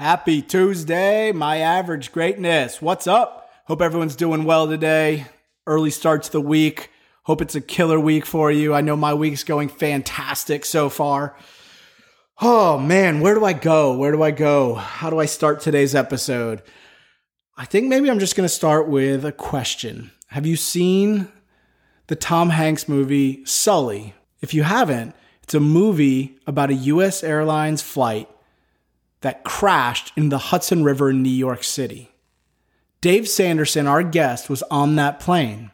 Happy Tuesday, my average greatness. What's up? Hope everyone's doing well today. Early start to the week. Hope it's a killer week for you. I know my week's going fantastic so far. Oh man, where do I go? How do I start today's episode? I think maybe I'm just going to start with a question. Have you seen the Tom Hanks movie, Sully? If you haven't, it's a movie about a US Airlines flight that crashed in the Hudson River in New York City. Dave Sanderson, our guest, was on that plane.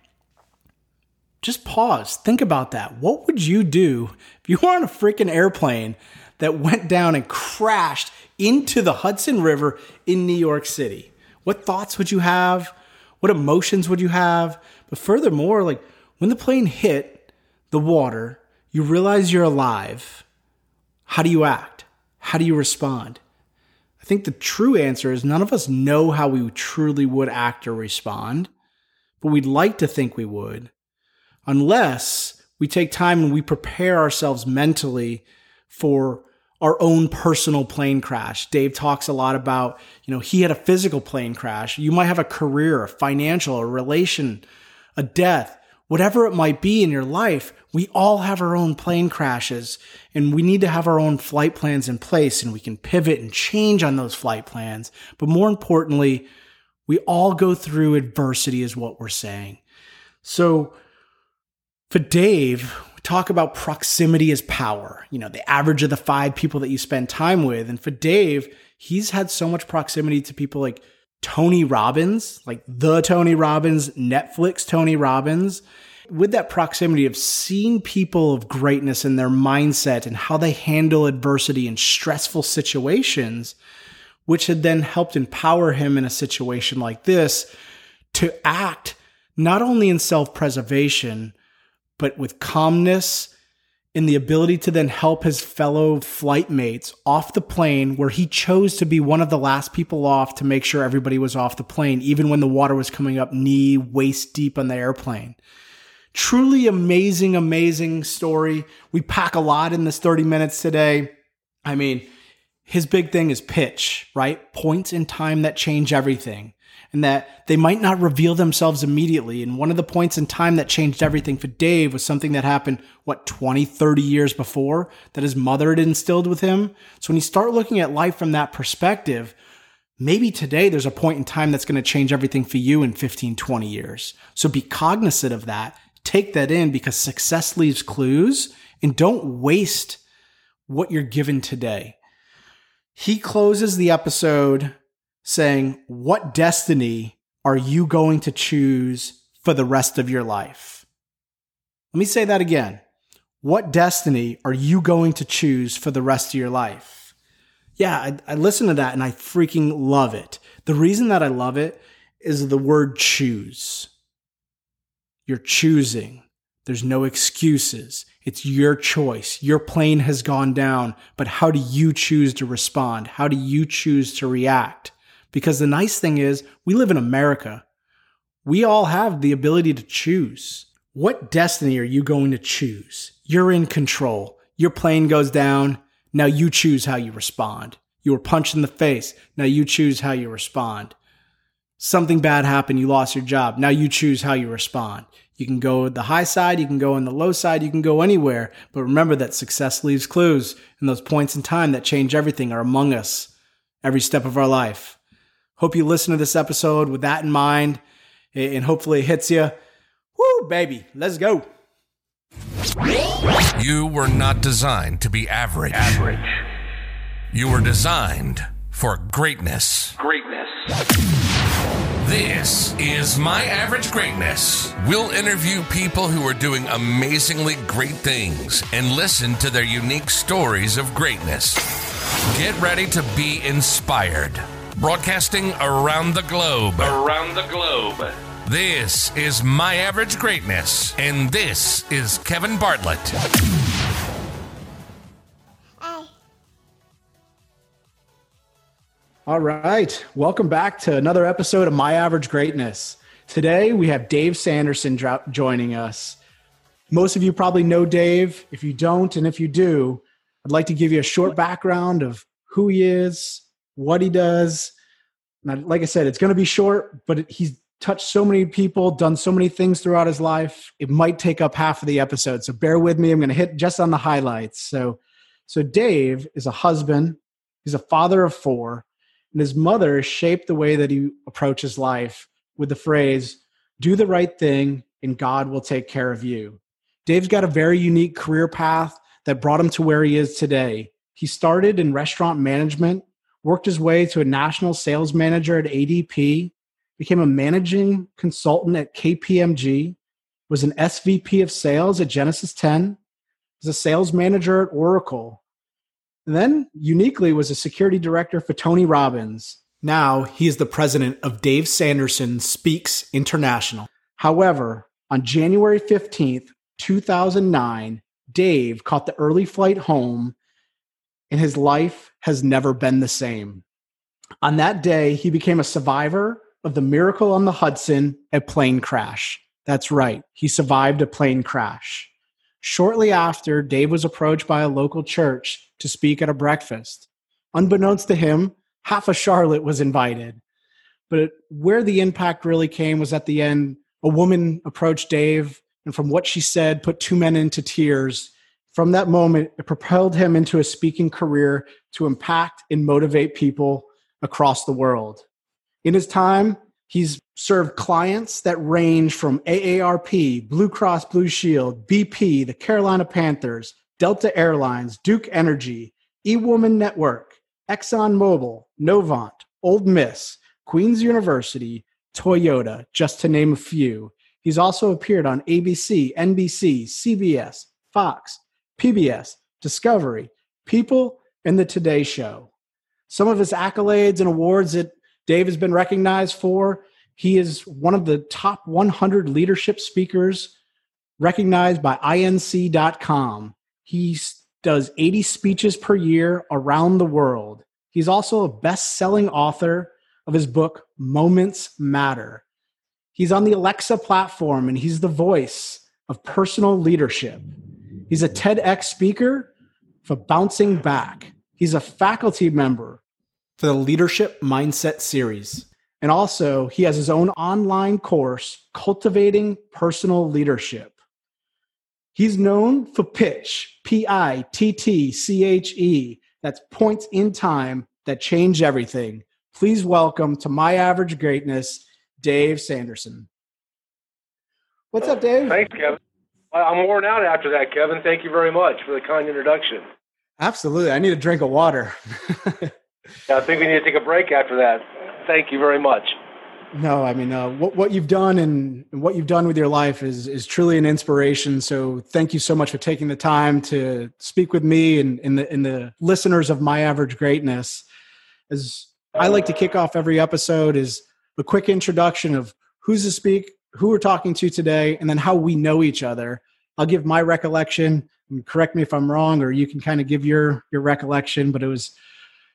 Just pause. Think about that. What would you do if you were on a freaking airplane that went down and crashed into the Hudson River in New York City? What thoughts would you have? What emotions would you have? But furthermore, like when the plane hit the water, you realize you're alive. How do you act? How do you respond? I think the true answer is none of us know how we truly would act or respond, but we'd like to think we would, unless we take time and we prepare ourselves mentally for our own personal plane crash. Dave talks a lot about, he had a physical plane crash. You might have a career, a financial, a relation, a death, whatever it might be in your life. We all have our own plane crashes and we need to have our own flight plans in place, and we can pivot and change on those flight plans. But more importantly, we all go through adversity is what we're saying. So for Dave, talk about proximity is power, the average of the five people that you spend time with. And for Dave, he's had so much proximity to people like Tony Robbins, like the Tony Robbins, Netflix Tony Robbins, with that proximity of seeing people of greatness and their mindset and how they handle adversity and stressful situations, which had then helped empower him in a situation like this to act not only in self-preservation, but with calmness and the ability to then help his fellow flight mates off the plane, where he chose to be one of the last people off to make sure everybody was off the plane, even when the water was coming up knee, waist deep on the airplane. Truly amazing, amazing story. We pack a lot in this 30 minutes today. I mean, his big thing is pitch, right? Points in time that change everything. And that they might not reveal themselves immediately. And one of the points in time that changed everything for Dave was something that happened, 20-30 years before, that his mother had instilled with him. So when you start looking at life from that perspective, maybe today there's a point in time that's going to change everything for you in 15-20 years. So be cognizant of that. Take that in, because success leaves clues, and don't waste what you're given today. He closes the episode saying, what destiny are you going to choose for the rest of your life? Let me say that again. What destiny are you going to choose for the rest of your life? Yeah, I listen to that and I freaking love it. The reason that I love it is the word choose. You're choosing. There's no excuses. It's your choice. Your plane has gone down, but how do you choose to respond? How do you choose to react? Because the nice thing is, we live in America. We all have the ability to choose. What destiny are you going to choose? You're in control. Your plane goes down. Now you choose how you respond. You were punched in the face. Now you choose how you respond. Something bad happened. You lost your job. Now you choose how you respond. You can go the high side. You can go on the low side. You can go anywhere. But remember that success leaves clues. And those points in time that change everything are among us every step of our life. Hope you listen to this episode with that in mind, and hopefully it hits you. Woo, baby, let's go. You were not designed to be average. You were designed for greatness. This is My Average Greatness. We'll interview people who are doing amazingly great things and listen to their unique stories of greatness. Get ready to be inspired. Broadcasting around the globe. This is My Average Greatness, and this is Kevin Bartlett. All right. Welcome back to another episode of My Average Greatness. Today, we have Dave Sanderson joining us. Most of you probably know Dave. If you don't, and if you do, I'd like to give you a short background of who he is, what he does. And like I said, it's going to be short, but he's touched so many people, done so many things throughout his life. It might take up half of the episode, so bear with me. I'm going to hit just on the highlights. So Dave is a husband. He's a father of four, and his mother shaped the way that he approaches life with the phrase, "Do the right thing and God will take care of you." Dave's got a very unique career path that brought him to where he is today. He started in restaurant management, worked his way to a national sales manager at ADP, became a managing consultant at KPMG, was an SVP of sales at Genesis 10, was a sales manager at Oracle, and then uniquely was a security director for Tony Robbins. Now he is the president of Dave Sanderson Speaks International. However, on January 15th, 2009, Dave caught the early flight home, and his life has never been the same. On that day, he became a survivor of the Miracle on the Hudson, a plane crash. That's right. He survived a plane crash. Shortly after, Dave was approached by a local church to speak at a breakfast. Unbeknownst to him, half of Charlotte was invited. But where the impact really came was at the end. A woman approached Dave, and from what she said, put two men into tears. From that moment, it propelled him into a speaking career to impact and motivate people across the world. In his time, he's served clients that range from AARP, Blue Cross Blue Shield, BP, the Carolina Panthers, Delta Airlines, Duke Energy, eWoman Network, ExxonMobil, Novant, Ole Miss, Queen's University, Toyota, just to name a few. He's also appeared on ABC, NBC, CBS, Fox, PBS, Discovery, People, and The Today Show. Some of his accolades and awards that Dave has been recognized for: he is one of the top 100 leadership speakers recognized by inc.com. He does 80 speeches per year around the world. He's also a best-selling author of his book, Moments Matter. He's on the Alexa platform, and he's the voice of personal leadership. He's a TEDx speaker for Bouncing Back. He's a faculty member for the Leadership Mindset series. And also, he has his own online course, Cultivating Personal Leadership. He's known for PITCH, P-I-T-T-C-H-E. That's points in time that change everything. Please welcome to My Average Greatness, Dave Sanderson. What's up, Dave? Thanks, Kevin. I'm worn out after that, Kevin. Thank you very much for the kind introduction. Absolutely. I need a drink of water. Yeah, I think we need to take a break after that. Thank you very much. No, I mean, what you've done and what you've done with your life is truly an inspiration. So thank you so much for taking the time to speak with me and the listeners of My Average Greatness. As I like to kick off every episode is a quick introduction of who's to speak, who we're talking to today, and then how we know each other. I'll give my recollection, and correct me if I'm wrong, or you can kind of give your recollection, but it was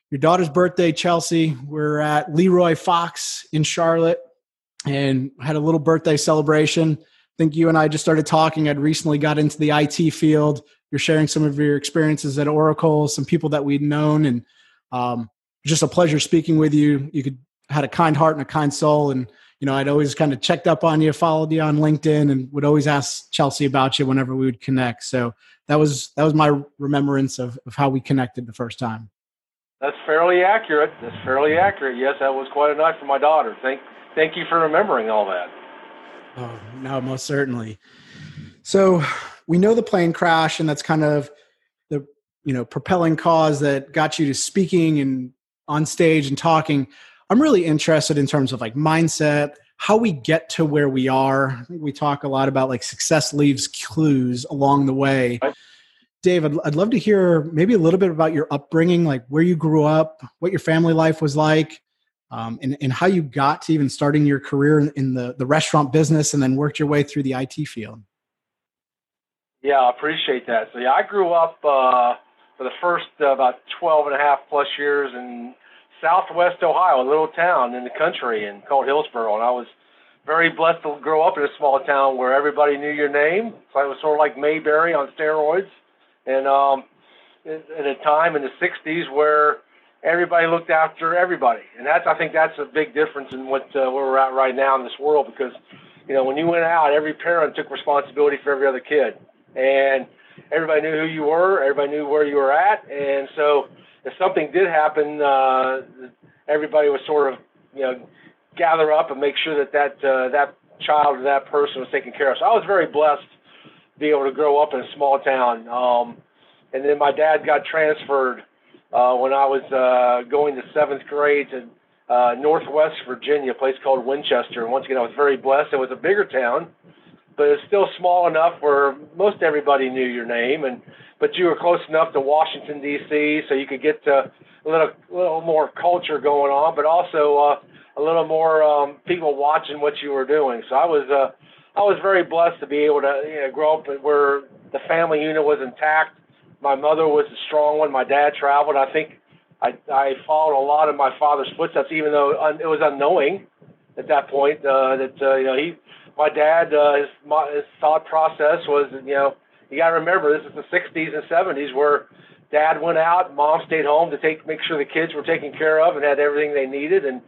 your daughter's birthday, Chelsea. We're at Leroy Fox in Charlotte and had a little birthday celebration. I think you and I just started talking. I'd recently got into the IT field. You're sharing some of your experiences at Oracle, some people that we'd known, and just a pleasure speaking with you. You had a kind heart and a kind soul, and you know, I'd always kind of checked up on you, followed you on LinkedIn, and would always ask Chelsea about you whenever we would connect. So that was my remembrance of how we connected the first time. That's fairly accurate. Yes, that was quite a night for my daughter. Thank you for remembering all that. Oh, no, most certainly. So we know the plane crash, and that's kind of the, you know, propelling cause that got you to speaking and on stage and talking. I'm really interested in terms of like mindset, how we get to where we are. I think we talk a lot about like success leaves clues along the way. Right. Dave, I'd love to hear maybe a little bit about your upbringing, like where you grew up, what your family life was like, and how you got to even starting your career in the restaurant business and then worked your way through the IT field. Yeah, I appreciate that. So yeah, I grew up for the first about 12 and a half plus years in Southwest Ohio, a little town in the country and called Hillsboro. And I was very blessed to grow up in a small town where everybody knew your name. So it was sort of like Mayberry on steroids. And at a time in the 60s where everybody looked after everybody. And that's, I think that's a big difference in what where we're at right now in this world, because, you know, when you went out, every parent took responsibility for every other kid. And everybody knew who you were, everybody knew where you were at. And so if something did happen, everybody was sort of, you know, gather up and make sure that that child or that person was taken care of. So I was very blessed to be able to grow up in a small town. And then my dad got transferred when I was going to seventh grade to Northwest Virginia, a place called Winchester. And once again, I was very blessed. It was a bigger town, but it's still small enough where most everybody knew your name, but you were close enough to Washington, D.C., so you could get to a little more culture going on, but also a little more people watching what you were doing. So I was very blessed to be able to, you know, grow up where the family unit was intact. My mother was a strong one. My dad traveled. I think I followed a lot of my father's footsteps, even though it was unknowing at that point my dad, his thought process was, you know, you got to remember, this is the 60s and 70s where dad went out, mom stayed home to make sure the kids were taken care of and had everything they needed. And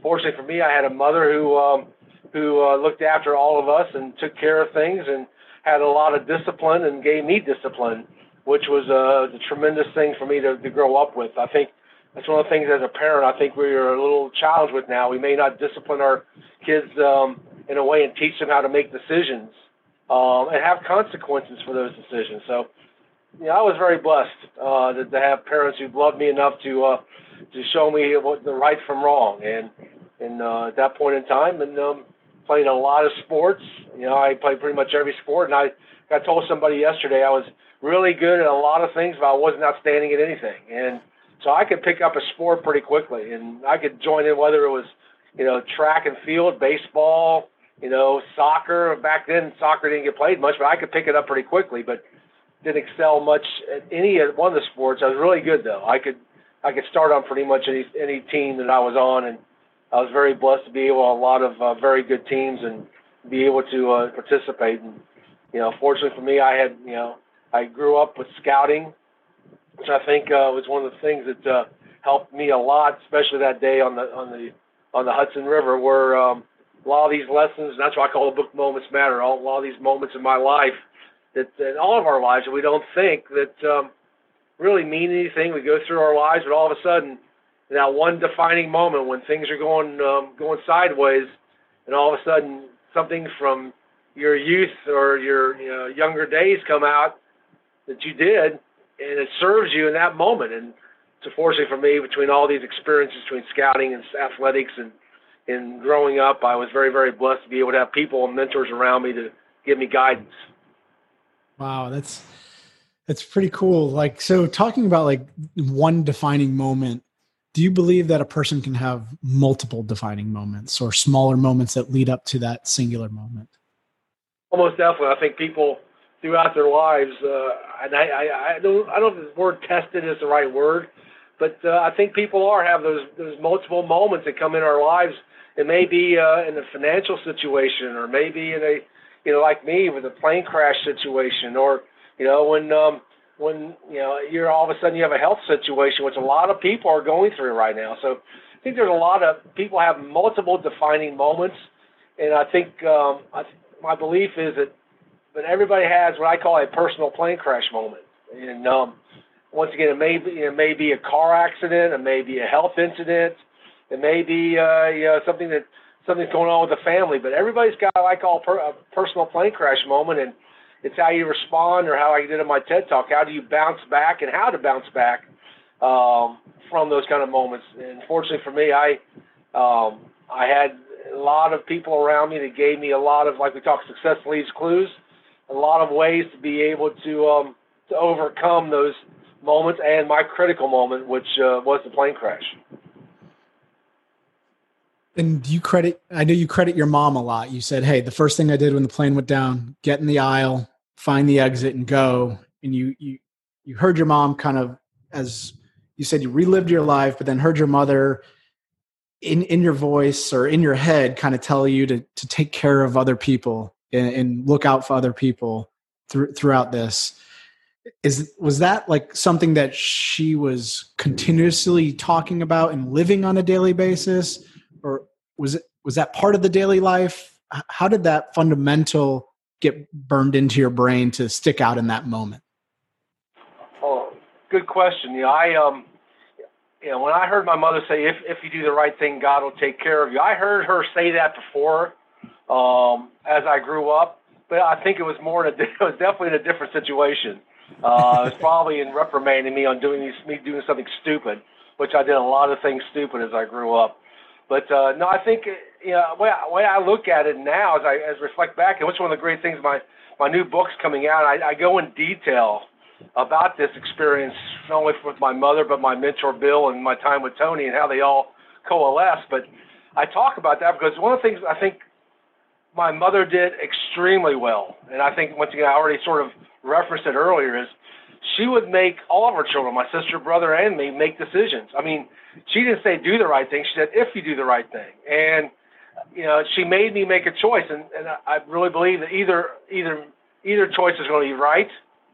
fortunately for me, I had a mother who looked after all of us and took care of things and had a lot of discipline and gave me discipline, which was a tremendous thing for me to grow up with. I think that's one of the things as a parent I think we are a little challenged with now. We may not discipline our kids in a way and teach them how to make decisions and have consequences for those decisions. So, you know, I was very blessed to have parents who loved me enough to show me what the right from wrong. And at that point in time, and played a lot of sports. You know, I played pretty much every sport. And I told somebody yesterday I was really good at a lot of things, but I wasn't outstanding at anything. And so I could pick up a sport pretty quickly, and I could join in whether it was, you know, track and field, baseball, you know, soccer. Back then, soccer didn't get played much, but I could pick it up pretty quickly, but didn't excel much at any one of the sports. I was really good, though. I could start on pretty much any team that I was on, and I was very blessed to be able to a lot of very good teams and be able to participate. And, you know, fortunately for me, I grew up with scouting, which I think was one of the things that helped me a lot, especially that day on the Hudson River, where a lot of these lessons, and that's why I call the book Moments Matter, a lot of these moments in my life, that in all of our lives, that we don't think that really mean anything. We go through our lives, but all of a sudden, that one defining moment when things are going sideways, and all of a sudden something from your youth or your, you know, younger days come out that you did, and it serves you in that moment. And so fortunately for me, between all these experiences, between scouting and athletics and growing up, I was very, very blessed to be able to have people and mentors around me to give me guidance. Wow, that's pretty cool. Like, so talking about like one defining moment, do you believe that a person can have multiple defining moments or smaller moments that lead up to that singular moment? Almost definitely. I think people throughout their lives, and I don't know if the word tested is the right word, but I think people have those multiple moments that come in our lives. It may be in a financial situation, or maybe in a, you know, like me with a plane crash situation, or, you know, when you know, you're all of a sudden you have a health situation, which a lot of people are going through right now. So I think there's a lot of people have multiple defining moments, and I think my belief is that everybody has what I call a personal plane crash moment. And once again, it may be a car accident, it may be a health incident, it may be you know, something's going on with the family. But everybody's got what I call a personal plane crash moment, and it's how you respond, or how I did in my TED Talk. How do you bounce back, and how to bounce back from those kind of moments? And fortunately for me, I had a lot of people around me that gave me a lot of, like we talk, success leaves clues, a lot of ways to be able to overcome those moments, and my critical moment, which was the plane crash. And I know you credit your mom a lot. You said, hey, the first thing I did when the plane went down, get in the aisle, find the exit, and go. And you heard your mom kind of, as you said, you relived your life, but then heard your mother in your voice or in your head kind of tell you to take care of other people and look out for other people throughout this. was that like something that she was continuously talking about and living on a daily basis, or was that part of the daily life? How did that fundamental get burned into your brain to stick out in that moment? Oh, good question. Yeah, I when I heard my mother say, if you do the right thing, God will take care of you. I heard her say that before, as I grew up, but I think it was more, it was definitely in a different situation. It was probably in reprimanding me on doing something stupid, which I did a lot of things stupid as I grew up. But no, I think way I look at it now, as I reflect back, and what's one of the great things, my new book's coming out. I go in detail about this experience, not only with my mother, but my mentor Bill and my time with Tony and how they all coalesce. But I talk about that because one of the things I think my mother did extremely well, and I think once again I already sort of referenced it earlier, is she would make all of her children, my sister, brother, and me, make decisions. I mean, she didn't say do the right thing. She said, if you do the right thing. And, you know, she made me make a choice. And I really believe that either choice is going to be right,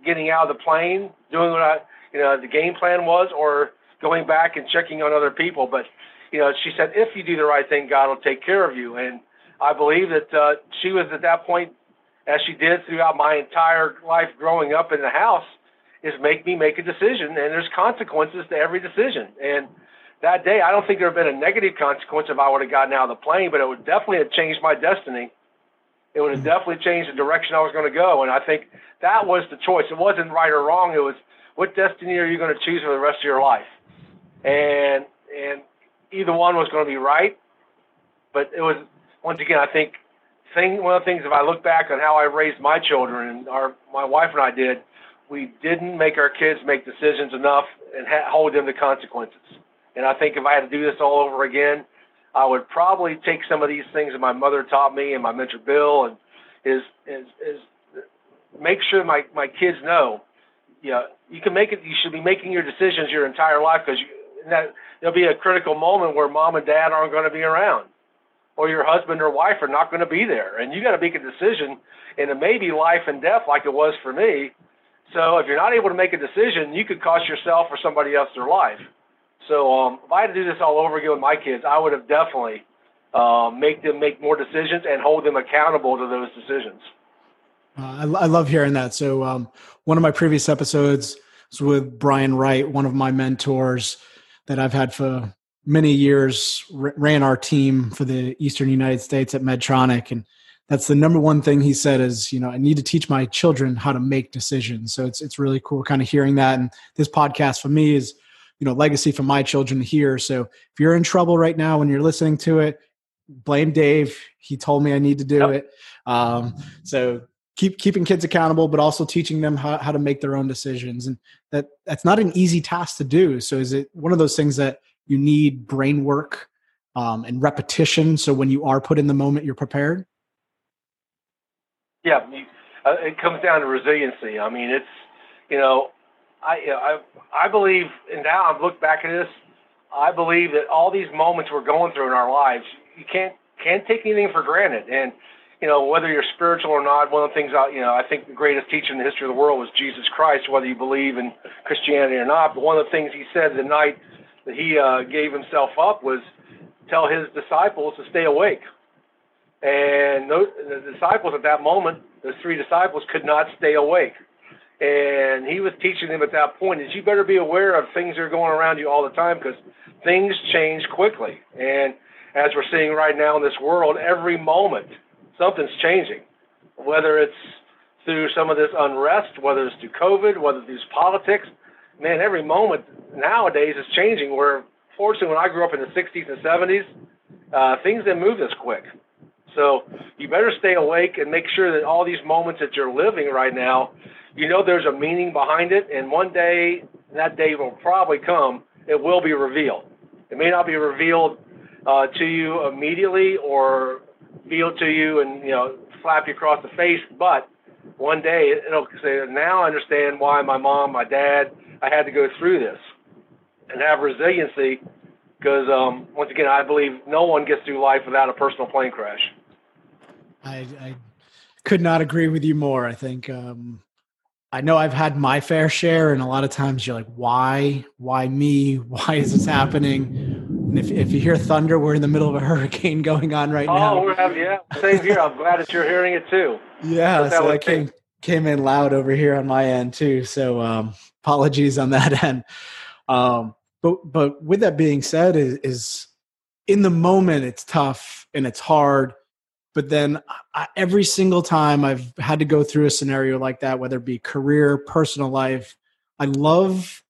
getting out of the plane, doing what the game plan was, or going back and checking on other people. But, you know, she said, if you do the right thing, God will take care of you. And I believe that she was at that point, as she did throughout my entire life growing up in the house, is make me make a decision, and there's consequences to every decision. And that day, I don't think there would have been a negative consequence if I would have gotten out of the plane, but it would definitely have changed my destiny. It would have definitely changed the direction I was going to go. And I think that was the choice. It wasn't right or wrong. It was, what destiny are you going to choose for the rest of your life? And either one was going to be right. But it was, once again, I think one of the things, if I look back on how I raised my children, and my wife and I did, we didn't make our kids make decisions enough and hold them to consequences. And I think if I had to do this all over again, I would probably take some of these things that my mother taught me and my mentor Bill, and make sure my kids know, you know, you can make it. You should be making your decisions your entire life, because there'll be a critical moment where mom and dad aren't going to be around, or your husband or wife are not going to be there, and you got to make a decision, and it may be life and death, like it was for me. So if you're not able to make a decision, you could cost yourself or somebody else their life. So if I had to do this all over again with my kids, I would have definitely make them make more decisions and hold them accountable to those decisions. I love hearing that. So one of my previous episodes was with Brian Wright, one of my mentors that I've had for many years, ran our team for the Eastern United States at Medtronic. And that's the number one thing he said is, you know, I need to teach my children how to make decisions. So it's really cool kind of hearing that. And this podcast for me is, you know, legacy for my children here. So if you're in trouble right now, when you're listening to it, blame Dave. He told me I need to do it. So keeping kids accountable, but also teaching them how to make their own decisions. And that's not an easy task to do. So is it one of those things that you need brain work and repetition, so when you are put in the moment, you're prepared? Yeah, it comes down to resiliency. I mean, it's, you know, I believe, and now I've looked back at this, I believe that all these moments we're going through in our lives, you can't take anything for granted. And, you know, whether you're spiritual or not, one of the things I think the greatest teacher in the history of the world was Jesus Christ, whether you believe in Christianity or not. But one of the things he said the night that he gave himself up was tell his disciples to stay awake. And the disciples at that moment, those three disciples, could not stay awake. And he was teaching them at that point is you better be aware of things that are going around you all the time, because things change quickly. And as we're seeing right now in this world, every moment something's changing, whether it's through some of this unrest, whether it's through COVID, whether it's through politics. Man, every moment nowadays is changing, where fortunately when I grew up in the 60s and 70s, things didn't move this quick. So you better stay awake and make sure that all these moments that you're living right now, you know there's a meaning behind it, and one day, that day will probably come, it will be revealed. It may not be revealed to you immediately or revealed to you and, you know, slap you across the face, but one day it'll say, now I understand why my mom, my dad, I had to go through this, and have resiliency, because once again, I believe no one gets through life without a personal plane crash. I could not agree with you more. I think I know I've had my fair share, and a lot of times you're like, why me? Why is this happening? And if you hear thunder, we're in the middle of a hurricane going on right now. Oh, yeah, same here. I'm glad that you're hearing it too. Yeah, so it came in loud over here on my end too. So apologies on that end. But with that being said, is in the moment it's tough and it's hard. But then every single time I've had to go through a scenario like that, whether it be career, personal life, I love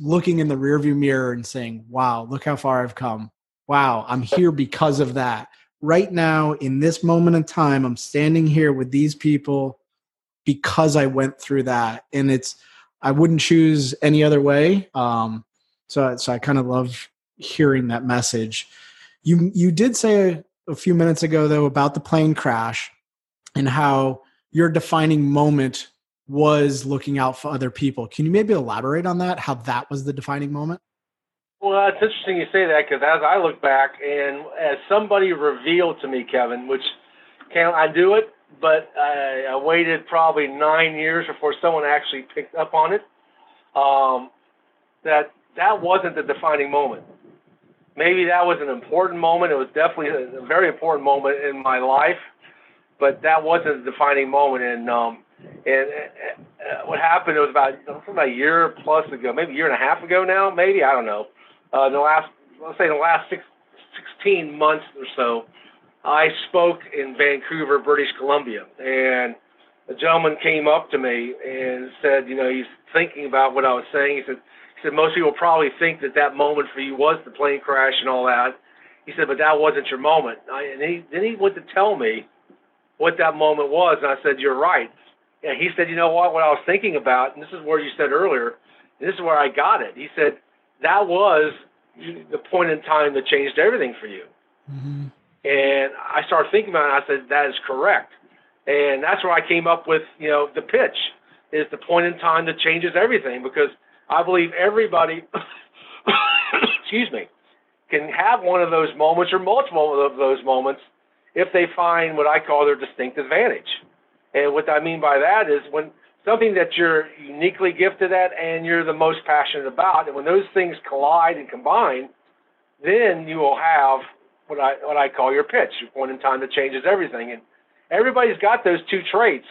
looking in the rearview mirror and saying, wow, look how far I've come. Wow, I'm here because of that. Right now, in this moment in time, I'm standing here with these people because I went through that. And I wouldn't choose any other way. So I kind of love hearing that message. You did say a few minutes ago, though, about the plane crash and how your defining moment was looking out for other people. Can you maybe elaborate on that, how that was the defining moment? Well, it's interesting you say that, because as I look back, and as somebody revealed to me, Kevin, which I do it, but I waited probably 9 years before someone actually picked up on it, that wasn't the defining moment. Maybe that was an important moment. It was definitely a very important moment in my life, but that wasn't the defining moment. And what happened, it was about a year plus ago, maybe a year and a half ago now, maybe, I don't know. The last 16 months or so, I spoke in Vancouver, British Columbia, and a gentleman came up to me and said, he's thinking about what I was saying. He said, most people probably think that moment for you was the plane crash and all that. He said, but that wasn't your moment. And then he went to tell me what that moment was. And I said, you're right. And he said, you know what I was thinking about, and this is where you said earlier, this is where I got it. He said, that was the point in time that changed everything for you. Mm-hmm. And I started thinking about it, and I said, that is correct. And that's where I came up with, the pitch is the point in time that changes everything, because I believe everybody, excuse me, can have one of those moments or multiple of those moments if they find what I call their distinct advantage. And what I mean by that is when something that you're uniquely gifted at and you're the most passionate about, and when those things collide and combine, then you will have what I call your pitch, your point in time that changes everything. And everybody's got those two traits.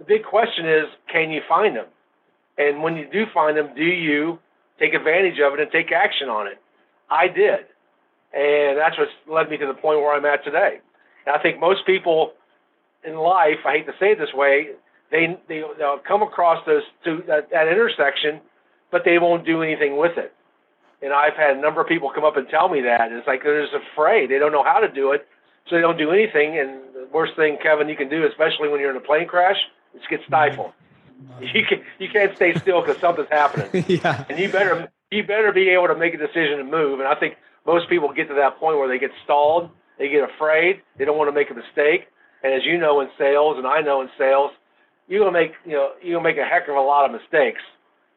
The big question is, can you find them? And when you do find them, do you take advantage of it and take action on it? I did. And that's what led me to the point where I'm at today. And I think most people in life, I hate to say it this way, they'll come across those two, that intersection, but they won't do anything with it. And I've had a number of people come up and tell me that. It's like they're just afraid. They don't know how to do it, so they don't do anything. And the worst thing, Kevin, you can do, especially when you're in a plane crash, is get stifled. You can't stay still because something's happening. Yeah. And you better be able to make a decision and move. And I think most people get to that point where they get stalled, they get afraid, they don't want to make a mistake. And as you know in sales, and I know in sales, you're gonna make a heck of a lot of mistakes.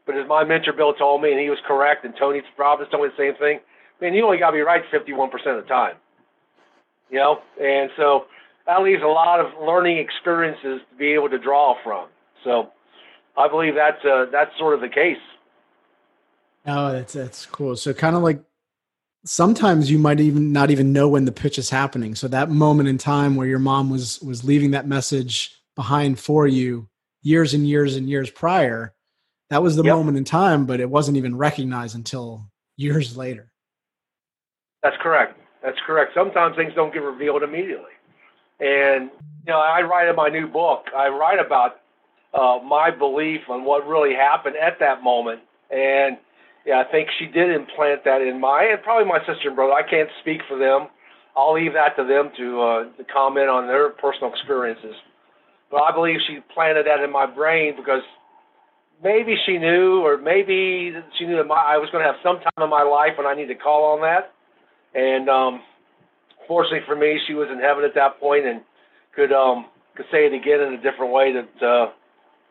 But as my mentor Bill told me, and he was correct, and Tony Robbins told me the same thing, man, you only got to be right 51% of the time. And so that leaves a lot of learning experiences to be able to draw from. So I believe that's sort of the case. Oh, that's cool. So kind of like sometimes you might even not even know when the pitch is happening. So that moment in time where your mom was leaving that message behind for you years and years and years prior, that was the moment in time, but it wasn't even recognized until years later. That's correct. That's correct. Sometimes things don't get revealed immediately. And, I write in my new book, I write about my belief on what really happened at that moment. And I think she did implant that in and probably my sister and brother. I can't speak for them. I'll leave that to them to comment on their personal experiences. But I believe she planted that in my brain because maybe she knew, or maybe she knew that I was going to have some time in my life when I need to call on that. And fortunately for me, she was in heaven at that point and could say it again in a different way that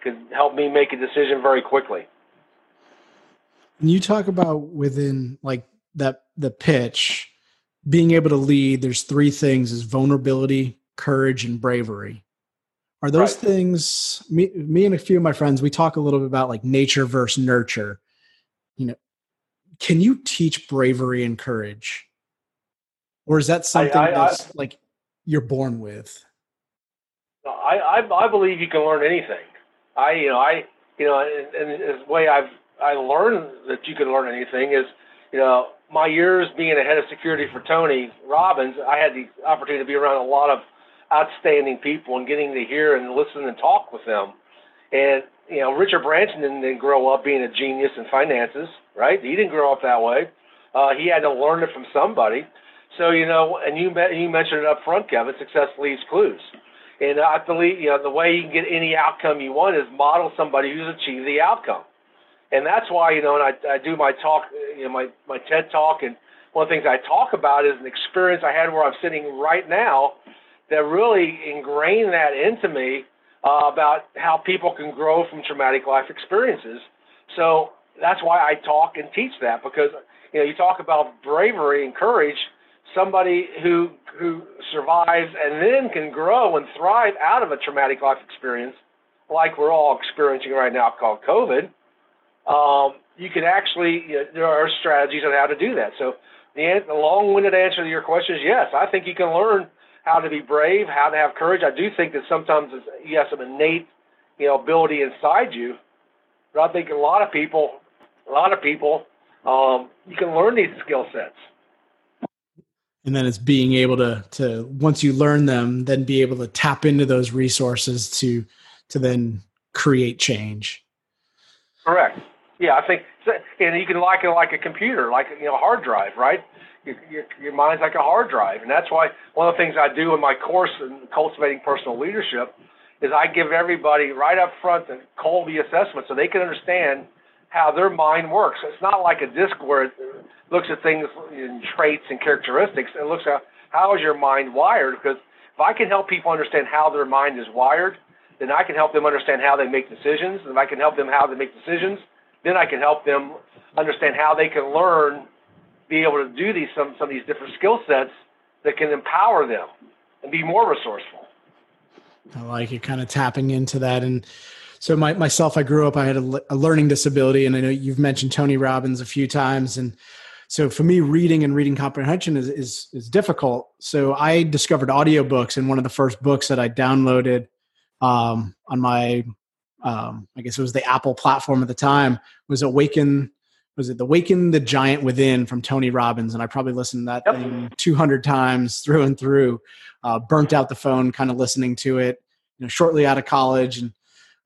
could help me make a decision very quickly. And you talk about within like that, the pitch, being able to lead, there's three things: is vulnerability, courage, and bravery. Are those right. things, me and a few of my friends, we talk a little bit about like nature versus nurture. You know, can you teach bravery and courage? Or is that something that's like you're born with? I believe you can learn anything. The way I learned that you can learn anything is, you know, my years being a head of security for Tony Robbins, I had the opportunity to be around a lot of outstanding people and getting to hear and listen and talk with them. And, you know, Richard Branson didn't grow up being a genius in finances, right? He didn't grow up that way. He had to learn it from somebody. So, you know, and you mentioned it up front, Kevin, success leaves clues. And I believe, you know, the way you can get any outcome you want is model somebody who's achieved the outcome. And that's why, you know, and I do my talk, you know, my TED Talk, and one of the things I talk about is an experience I had where I'm sitting right now that really ingrained that into me about how people can grow from traumatic life experiences. So that's why I talk and teach that, because, you know, you talk about bravery and courage. Somebody who survives and then can grow and thrive out of a traumatic life experience, like we're all experiencing right now, called COVID, you can actually, you know, there are strategies on how to do that. So the long-winded answer to your question is yes, I think you can learn how to be brave, how to have courage. I do think that sometimes you have some innate, you know, ability inside you, but I think a lot of people, you can learn these skill sets. And then it's being able to once you learn them, then be able to tap into those resources to then create change. Correct. Yeah, I think, and you can liken it like a computer, like, you know, a hard drive, right? Your mind's like a hard drive, and that's why one of the things I do in my course in Cultivating Personal Leadership is I give everybody right up front the Colby assessment so they can understand how their mind works. It's not like a disc where it looks at things in traits and characteristics. It looks at how is your mind wired, because if I can help people understand how their mind is wired, then I can help them understand how they make decisions. And if I can help them how they make decisions, then I can help them understand how they can learn, be able to do these some of these different skill sets that can empower them and be more resourceful. I like it, kind of tapping into that. And so myself, I grew up, I had a learning disability, and I know you've mentioned Tony Robbins a few times. And so for me, reading and reading comprehension is difficult. So I discovered audiobooks, and one of the first books that I downloaded on my, I guess it was the Apple platform at the time, was Awaken the Giant Within from Tony Robbins. And I probably listened to that thing 200 times through and through, burnt out the phone, kind of listening to it, you know, shortly out of college. And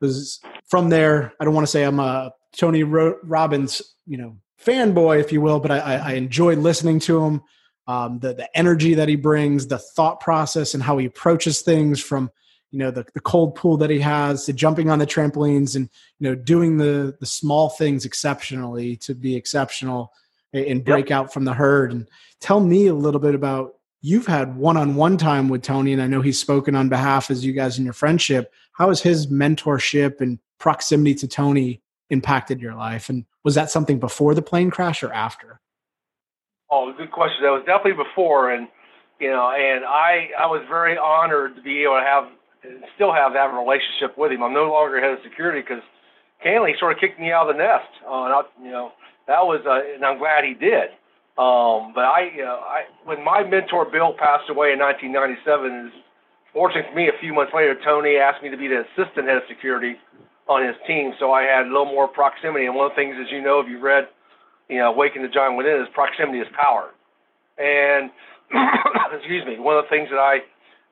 was from there, I don't want to say I'm a Tony Robbins, you know, fanboy, if you will, but I enjoy listening to him, the energy that he brings, the thought process and how he approaches things, from, you know, the cold pool that he has to jumping on the trampolines and, you know, doing the small things exceptionally to be exceptional and break out from the herd. And tell me a little bit about, you've had one-on-one time with Tony, and I know he's spoken on behalf as you guys in your friendship. How has his mentorship and proximity to Tony impacted your life? And was that something before the plane crash or after? Oh, good question. That was definitely before. And, you know, and I was very honored to be able to still have that relationship with him. I'm no longer head of security because Canley sort of kicked me out of the nest. And I'm glad he did. But when my mentor Bill passed away in 1997, fortunately for me, a few months later, Tony asked me to be the assistant head of security on his team, so I had a little more proximity. And one of the things, as you know, if you read, you know, Awaken the Giant Within, is proximity is power. And excuse me, one of the things that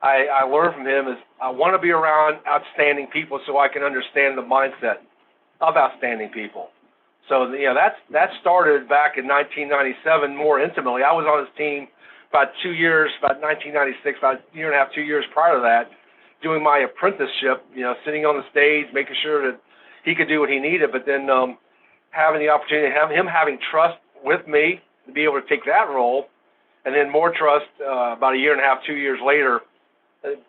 I learned from him is I want to be around outstanding people so I can understand the mindset of outstanding people. So, you know, that started back in 1997 more intimately. I was on his team about 1996, about a year and a half, 2 years prior to that, doing my apprenticeship, you know, sitting on the stage, making sure that he could do what he needed, but then having the opportunity to have him having trust with me to be able to take that role, and then more trust about a year and a half, 2 years later,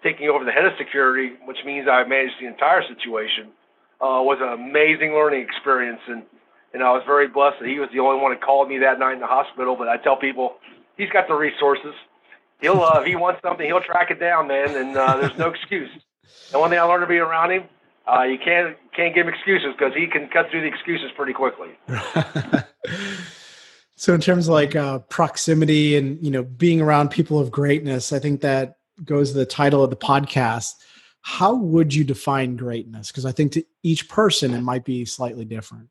taking over the head of security, which means I managed the entire situation, was an amazing learning experience. And I was very blessed that he was the only one that called me that night in the hospital. But I tell people, he's got the resources. He'll if he wants something, he'll track it down, man. And there's no excuse. And one thing I learned to be around him, you can't give him excuses, because he can cut through the excuses pretty quickly. So in terms of like proximity and, you know, being around people of greatness, I think that goes to the title of the podcast. How would you define greatness? Because I think to each person, it might be slightly different.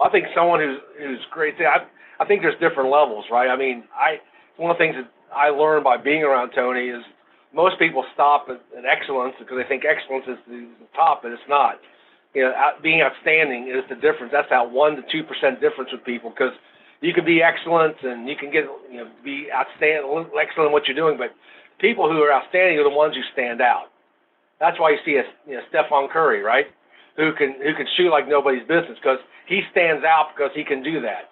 I think someone who's great, I think there's different levels, right? I mean, one of the things that I learned by being around Tony is most people stop at excellence because they think excellence is the top, but it's not. You know, being outstanding is the difference. That's that 1% to 2% difference with people, because you can be excellent and you can get, you know, be outstanding, excellent in what you're doing, but people who are outstanding are the ones who stand out. That's why you see Stephon Curry, right? Who can shoot like nobody's business, because he stands out because he can do that.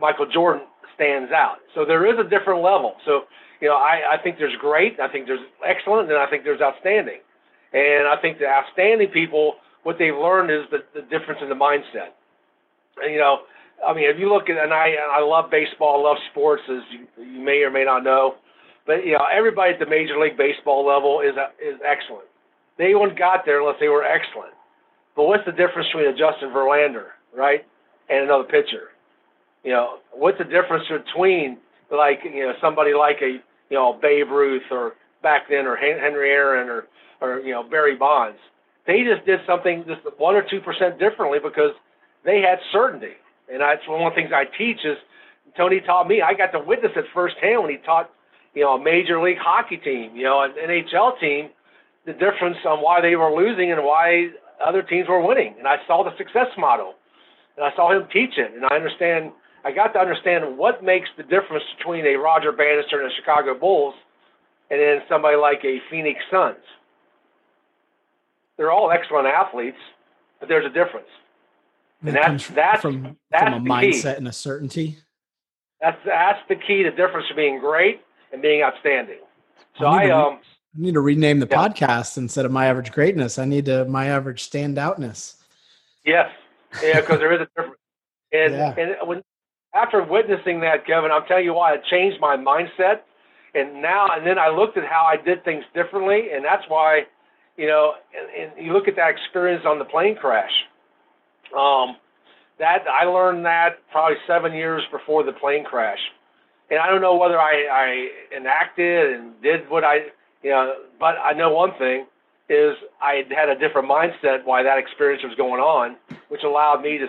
Michael Jordan stands out. So there is a different level. So, you know, I think there's great, I think there's excellent, and I think there's outstanding. And I think the outstanding people, what they've learned is the difference in the mindset. And, you know, I mean, if you look at, and I love baseball, love sports, as you may or may not know, but, you know, everybody at the Major League Baseball level is excellent. They wouldn't got there unless they were excellent. But what's the difference between a Justin Verlander, right, and another pitcher? You know, what's the difference between, like, you know, somebody like Babe Ruth, or back then, or Henry Aaron, or you know, Barry Bonds? They just did something just 1 or 2% differently because they had certainty. And that's one of the things I teach is Tony taught me. I got to witness it firsthand when he taught, you know, a Major League hockey team, you know, an NHL team, the difference on why they were losing and why other teams were winning. And I saw the success model, and I saw him teach it. And I got to understand what makes the difference between a Roger Bannister and the Chicago Bulls and then somebody like a Phoenix Suns. They're all excellent athletes, but there's a difference. And that's from a mindset and a certainty. That's the key, the difference of being great and being outstanding. So I need to rename the podcast instead of My Average Greatness. I need to My Average Standoutness. Yes. Yeah, because there is a difference. And after witnessing that, Kevin, I'm telling you why, it changed my mindset. And then I looked at how I did things differently. And that's why, you know, and you look at that experience on the plane crash. That I learned that probably 7 years before the plane crash. And I don't know whether I enacted and did what but I know one thing is I had a different mindset while that experience was going on, which allowed me to,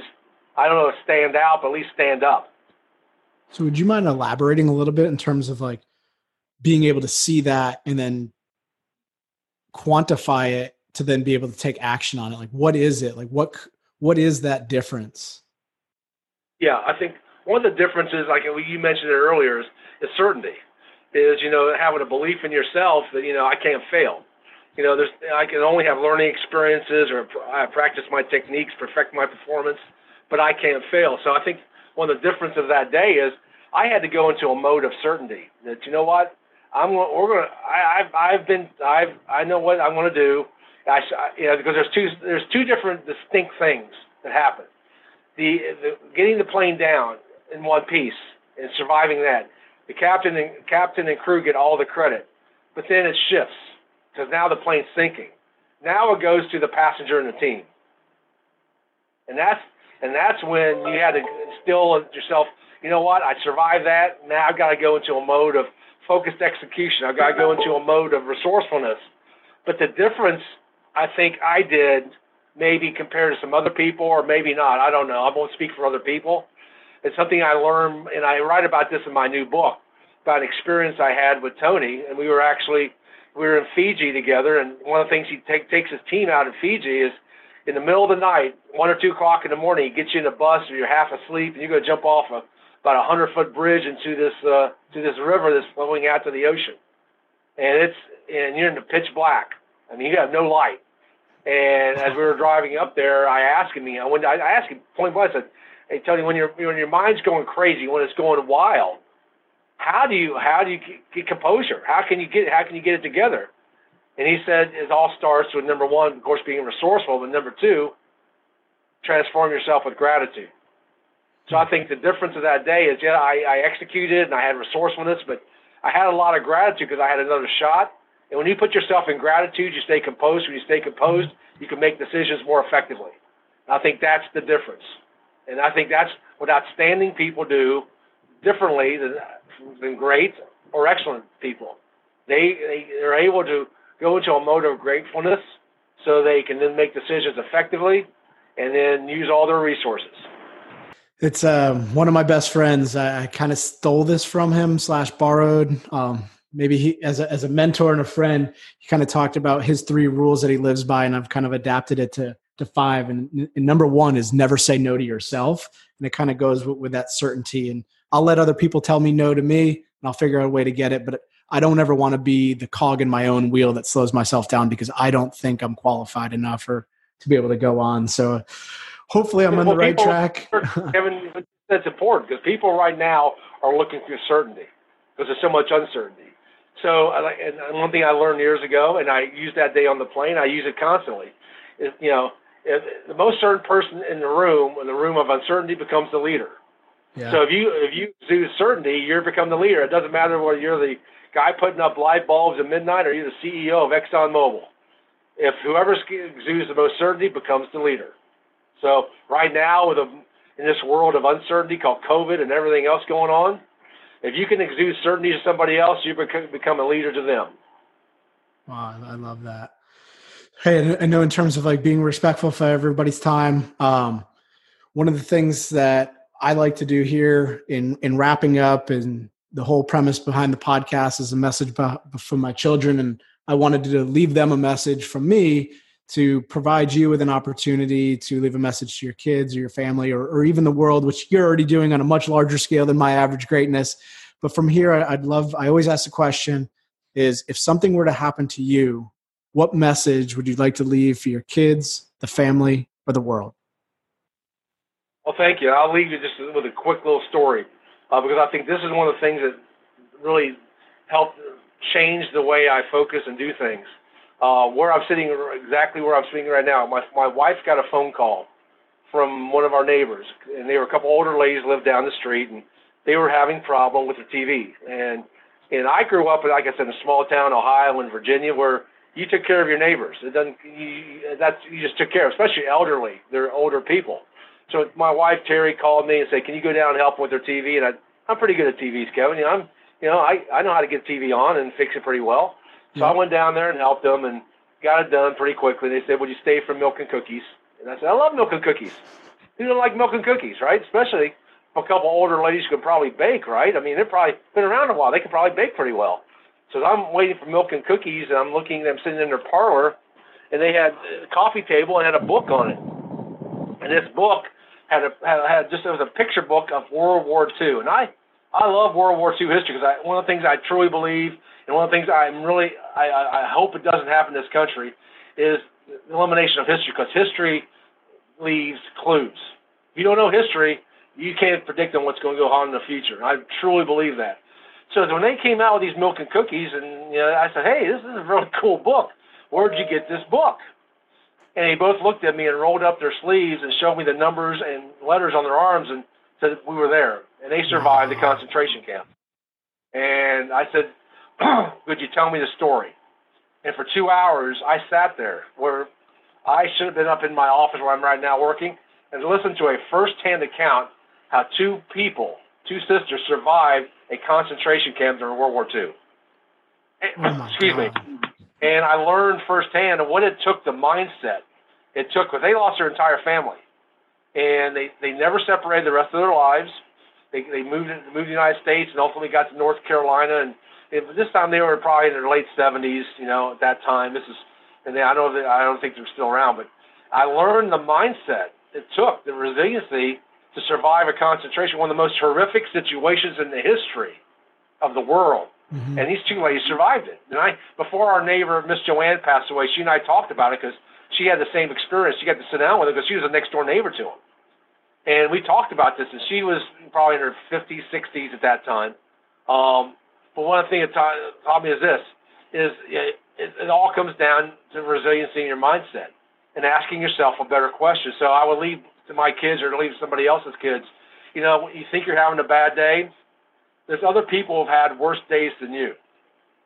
I don't know, stand out, but at least stand up. So would you mind elaborating a little bit in terms of like being able to see that and then quantify it to then be able to take action on it? Like, what is it? Like, what is that difference? Yeah, I think one of the differences, like you mentioned it earlier, is certainty. Is, you know, having a belief in yourself that, you know, I can't fail. You know, I can only have learning experiences, or I practice my techniques, perfect my performance, but I can't fail. So I think one of the difference of that day is I had to go into a mode of certainty that, you know what, I know what I'm going to do. You know, because there's two different distinct things that happen. The getting the plane down in one piece and surviving that. The captain and crew get all the credit, but then it shifts because now the plane's sinking. Now it goes to the passenger and the team, and that's when you had to instill in yourself. You know what? I survived that. Now I've got to go into a mode of focused execution. I've got to go into a mode of resourcefulness. But the difference I think I did, maybe compared to some other people, or maybe not. I don't know. I won't speak for other people. It's something I learned, and I write about this in my new book, about an experience I had with Tony. And we were in Fiji together, and one of the things he takes his team out in Fiji is in the middle of the night, 1 or 2 o'clock in the morning, he gets you in a bus, or you're half asleep, and you go jump off about 100-foot bridge into this river that's flowing out to the ocean, and you're in the pitch black. I mean, you have no light. And as we were driving up there, I asked him point blank, I said, "Hey, Tony, when your mind's going crazy, when it's going wild, how do you get composure? How can you get it together?" And he said, "It all starts with number one, of course, being resourceful, but number two, transform yourself with gratitude." So I think the difference of that day is, yeah, I executed and I had resourcefulness, but I had a lot of gratitude because I had another shot, And when you put yourself in gratitude, you stay composed. When you stay composed, you can make decisions more effectively. And I think that's the difference. And I think that's what outstanding people do differently than great or excellent people. They're able to go into a mode of gratefulness so they can then make decisions effectively and then use all their resources. It's one of my best friends. I kind of stole this from him / borrowed. Maybe he, as a mentor and a friend, he kind of talked about his 3 rules that he lives by, and I've kind of adapted it to 5. And number 1 is never say no to yourself. And it kind of goes with that certainty. And I'll let other people tell me no to me, and I'll figure out a way to get it. But I don't ever want to be the cog in my own wheel that slows myself down because I don't think I'm qualified enough or to be able to go on. So hopefully I'm on the right track. Kevin, that's important because people right now are looking for certainty because there's so much uncertainty. So and one thing I learned years ago, and I used that day on the plane, I use it constantly. The most certain person in the room, of uncertainty, becomes the leader. Yeah. So if you do certainty, you become the leader. It doesn't matter whether you're the guy putting up light bulbs at midnight or you're the CEO of ExxonMobil. If whoever exudes the most certainty becomes the leader. So right now, in this world of uncertainty called COVID and everything else going on, if you can exude certainty to somebody else, you become a leader to them. Wow, I love that. Hey, I know in terms of like being respectful for everybody's time, one of the things that I like to do here in wrapping up, and the whole premise behind the podcast is a message from my children. And I wanted to leave them a message from me to provide you with an opportunity to leave a message to your kids or your family or even the world, which you're already doing on a much larger scale than my average greatness. But from here, I always ask the question is, if something were to happen to you, what message would you like to leave for your kids, the family, or the world? Well, thank you. I'll leave you just with a quick little story because I think this is one of the things that really helped change the way I focus and do things. Exactly where I'm sitting right now, my wife got a phone call from one of our neighbors, and they were a couple older ladies lived down the street, and they were having a problem with the TV. And I grew up, like I said, in a small town, Ohio and Virginia, where you took care of your neighbors. You just took care of, especially elderly. They're older people. So my wife, Terry, called me and said, can you go down and help with their TV? And I'm pretty good at TVs, Kevin. I know how to get TV on and fix it pretty well. So I went down there and helped them and got it done pretty quickly. They said, would you stay for milk and cookies? And I said, I love milk and cookies. Who doesn't like milk and cookies, right? Especially a couple older ladies who could probably bake, right? I mean, they've probably been around a while. They could probably bake pretty well. So I'm waiting for milk and cookies, and I'm looking at them sitting in their parlor, and they had a coffee table and had a book on it. And this book had it was a picture book of World War II. And I love World War II history because one of the things I truly believe, and one of the things I hope it doesn't happen in this country, is the elimination of history, because history leaves clues. If you don't know history, you can't predict on what's going to go on in the future. And I truly believe that. So when they came out with these milk and cookies, and I said, hey, this is a really cool book. Where'd you get this book? And they both looked at me and rolled up their sleeves and showed me the numbers and letters on their arms and said we were there. And they survived the concentration camp. And I said, would you tell me the story? And for 2 hours, I sat there where I should have been up in my office where I'm right now working and listened to a firsthand account how two sisters survived a concentration camp during World War II. Excuse me. And I learned firsthand what it took, the mindset it took, because they lost their entire family. And they never separated the rest of their lives. They moved to the United States and ultimately got to North Carolina. And this time they were probably in their late 70s, at that time. I don't think they're still around, but I learned the mindset it took, the resiliency to survive a concentration, one of the most horrific situations in the history of the world. Mm-hmm. And these two ladies survived it. And before our neighbor, Miss Joanne, passed away, she and I talked about it because she had the same experience. She got to sit down with her because she was a next door neighbor to him. And we talked about this, and she was probably in her 50s, 60s at that time. But one thing it taught me is this, it all comes down to resiliency in your mindset and asking yourself a better question. So I would leave to my kids or to leave somebody else's kids, when you think you're having a bad day, there's other people who've had worse days than you.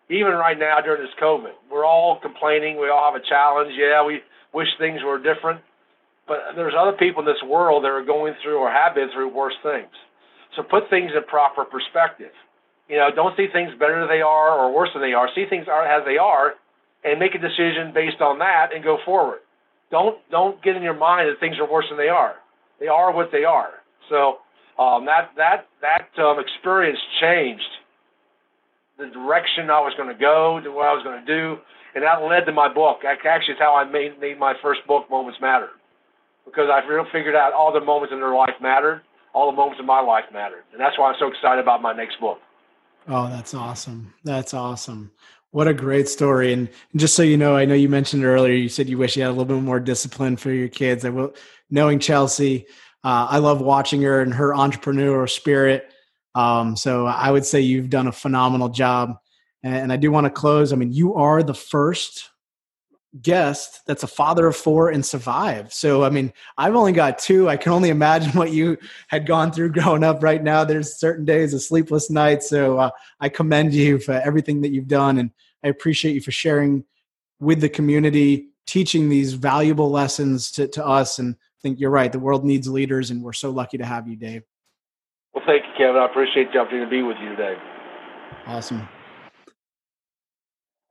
even right now during this COVID. We're all complaining. We all have a challenge. Yeah, we wish things were different. But there's other people in this world that are going through or have been through worse things. So put things in proper perspective. You know, don't see things better than they are or worse than they are. See things as they are and make a decision based on that and go forward. Don't get in your mind that things are worse than they are. They are what they are. So that experience changed the direction I was going to go, to what I was going to do, and that led to my book. Actually, it's how I made my first book, Moments Matter, because I really figured out all the moments in their life mattered, all the moments in my life mattered, and that's why I'm so excited about my next book. Oh, that's awesome. That's awesome. What a great story. And just so you know, I know you mentioned earlier, you said you wish you had a little bit more discipline for your kids. Knowing Chelsea, I love watching her and her entrepreneurial spirit. So I would say you've done a phenomenal job. And I do want to close. I mean, you are the first guest that's a father of four and survived. So, I mean, I've only got two. I can only imagine what you had gone through growing up. Right now, there's certain days of sleepless nights. So I commend you for everything that you've done. And I appreciate you for sharing with the community, teaching these valuable lessons to us. And I think you're right. The world needs leaders. And we're so lucky to have you, Dave. Well, thank you, Kevin. I appreciate the opportunity to be with you today. Awesome.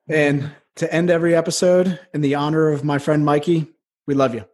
And to end every episode, in the honor of my friend Mikey, we love you.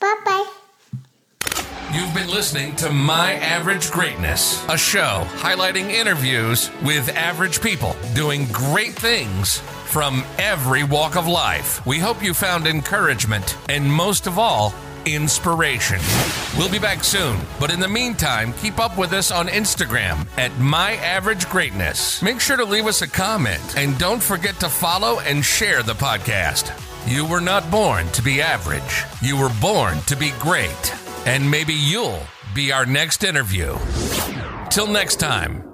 Bye-bye. You've been listening to My Average Greatness, a show highlighting interviews with average people doing great things from every walk of life. We hope you found encouragement and, most of all, inspiration. We'll be back soon, but in the meantime, keep up with us on Instagram at @myaveragegreatness. Make sure to leave us a comment, and don't forget to follow and share the podcast. You were not born to be average. You were born to be great. And maybe you'll be our next interview. Till next time.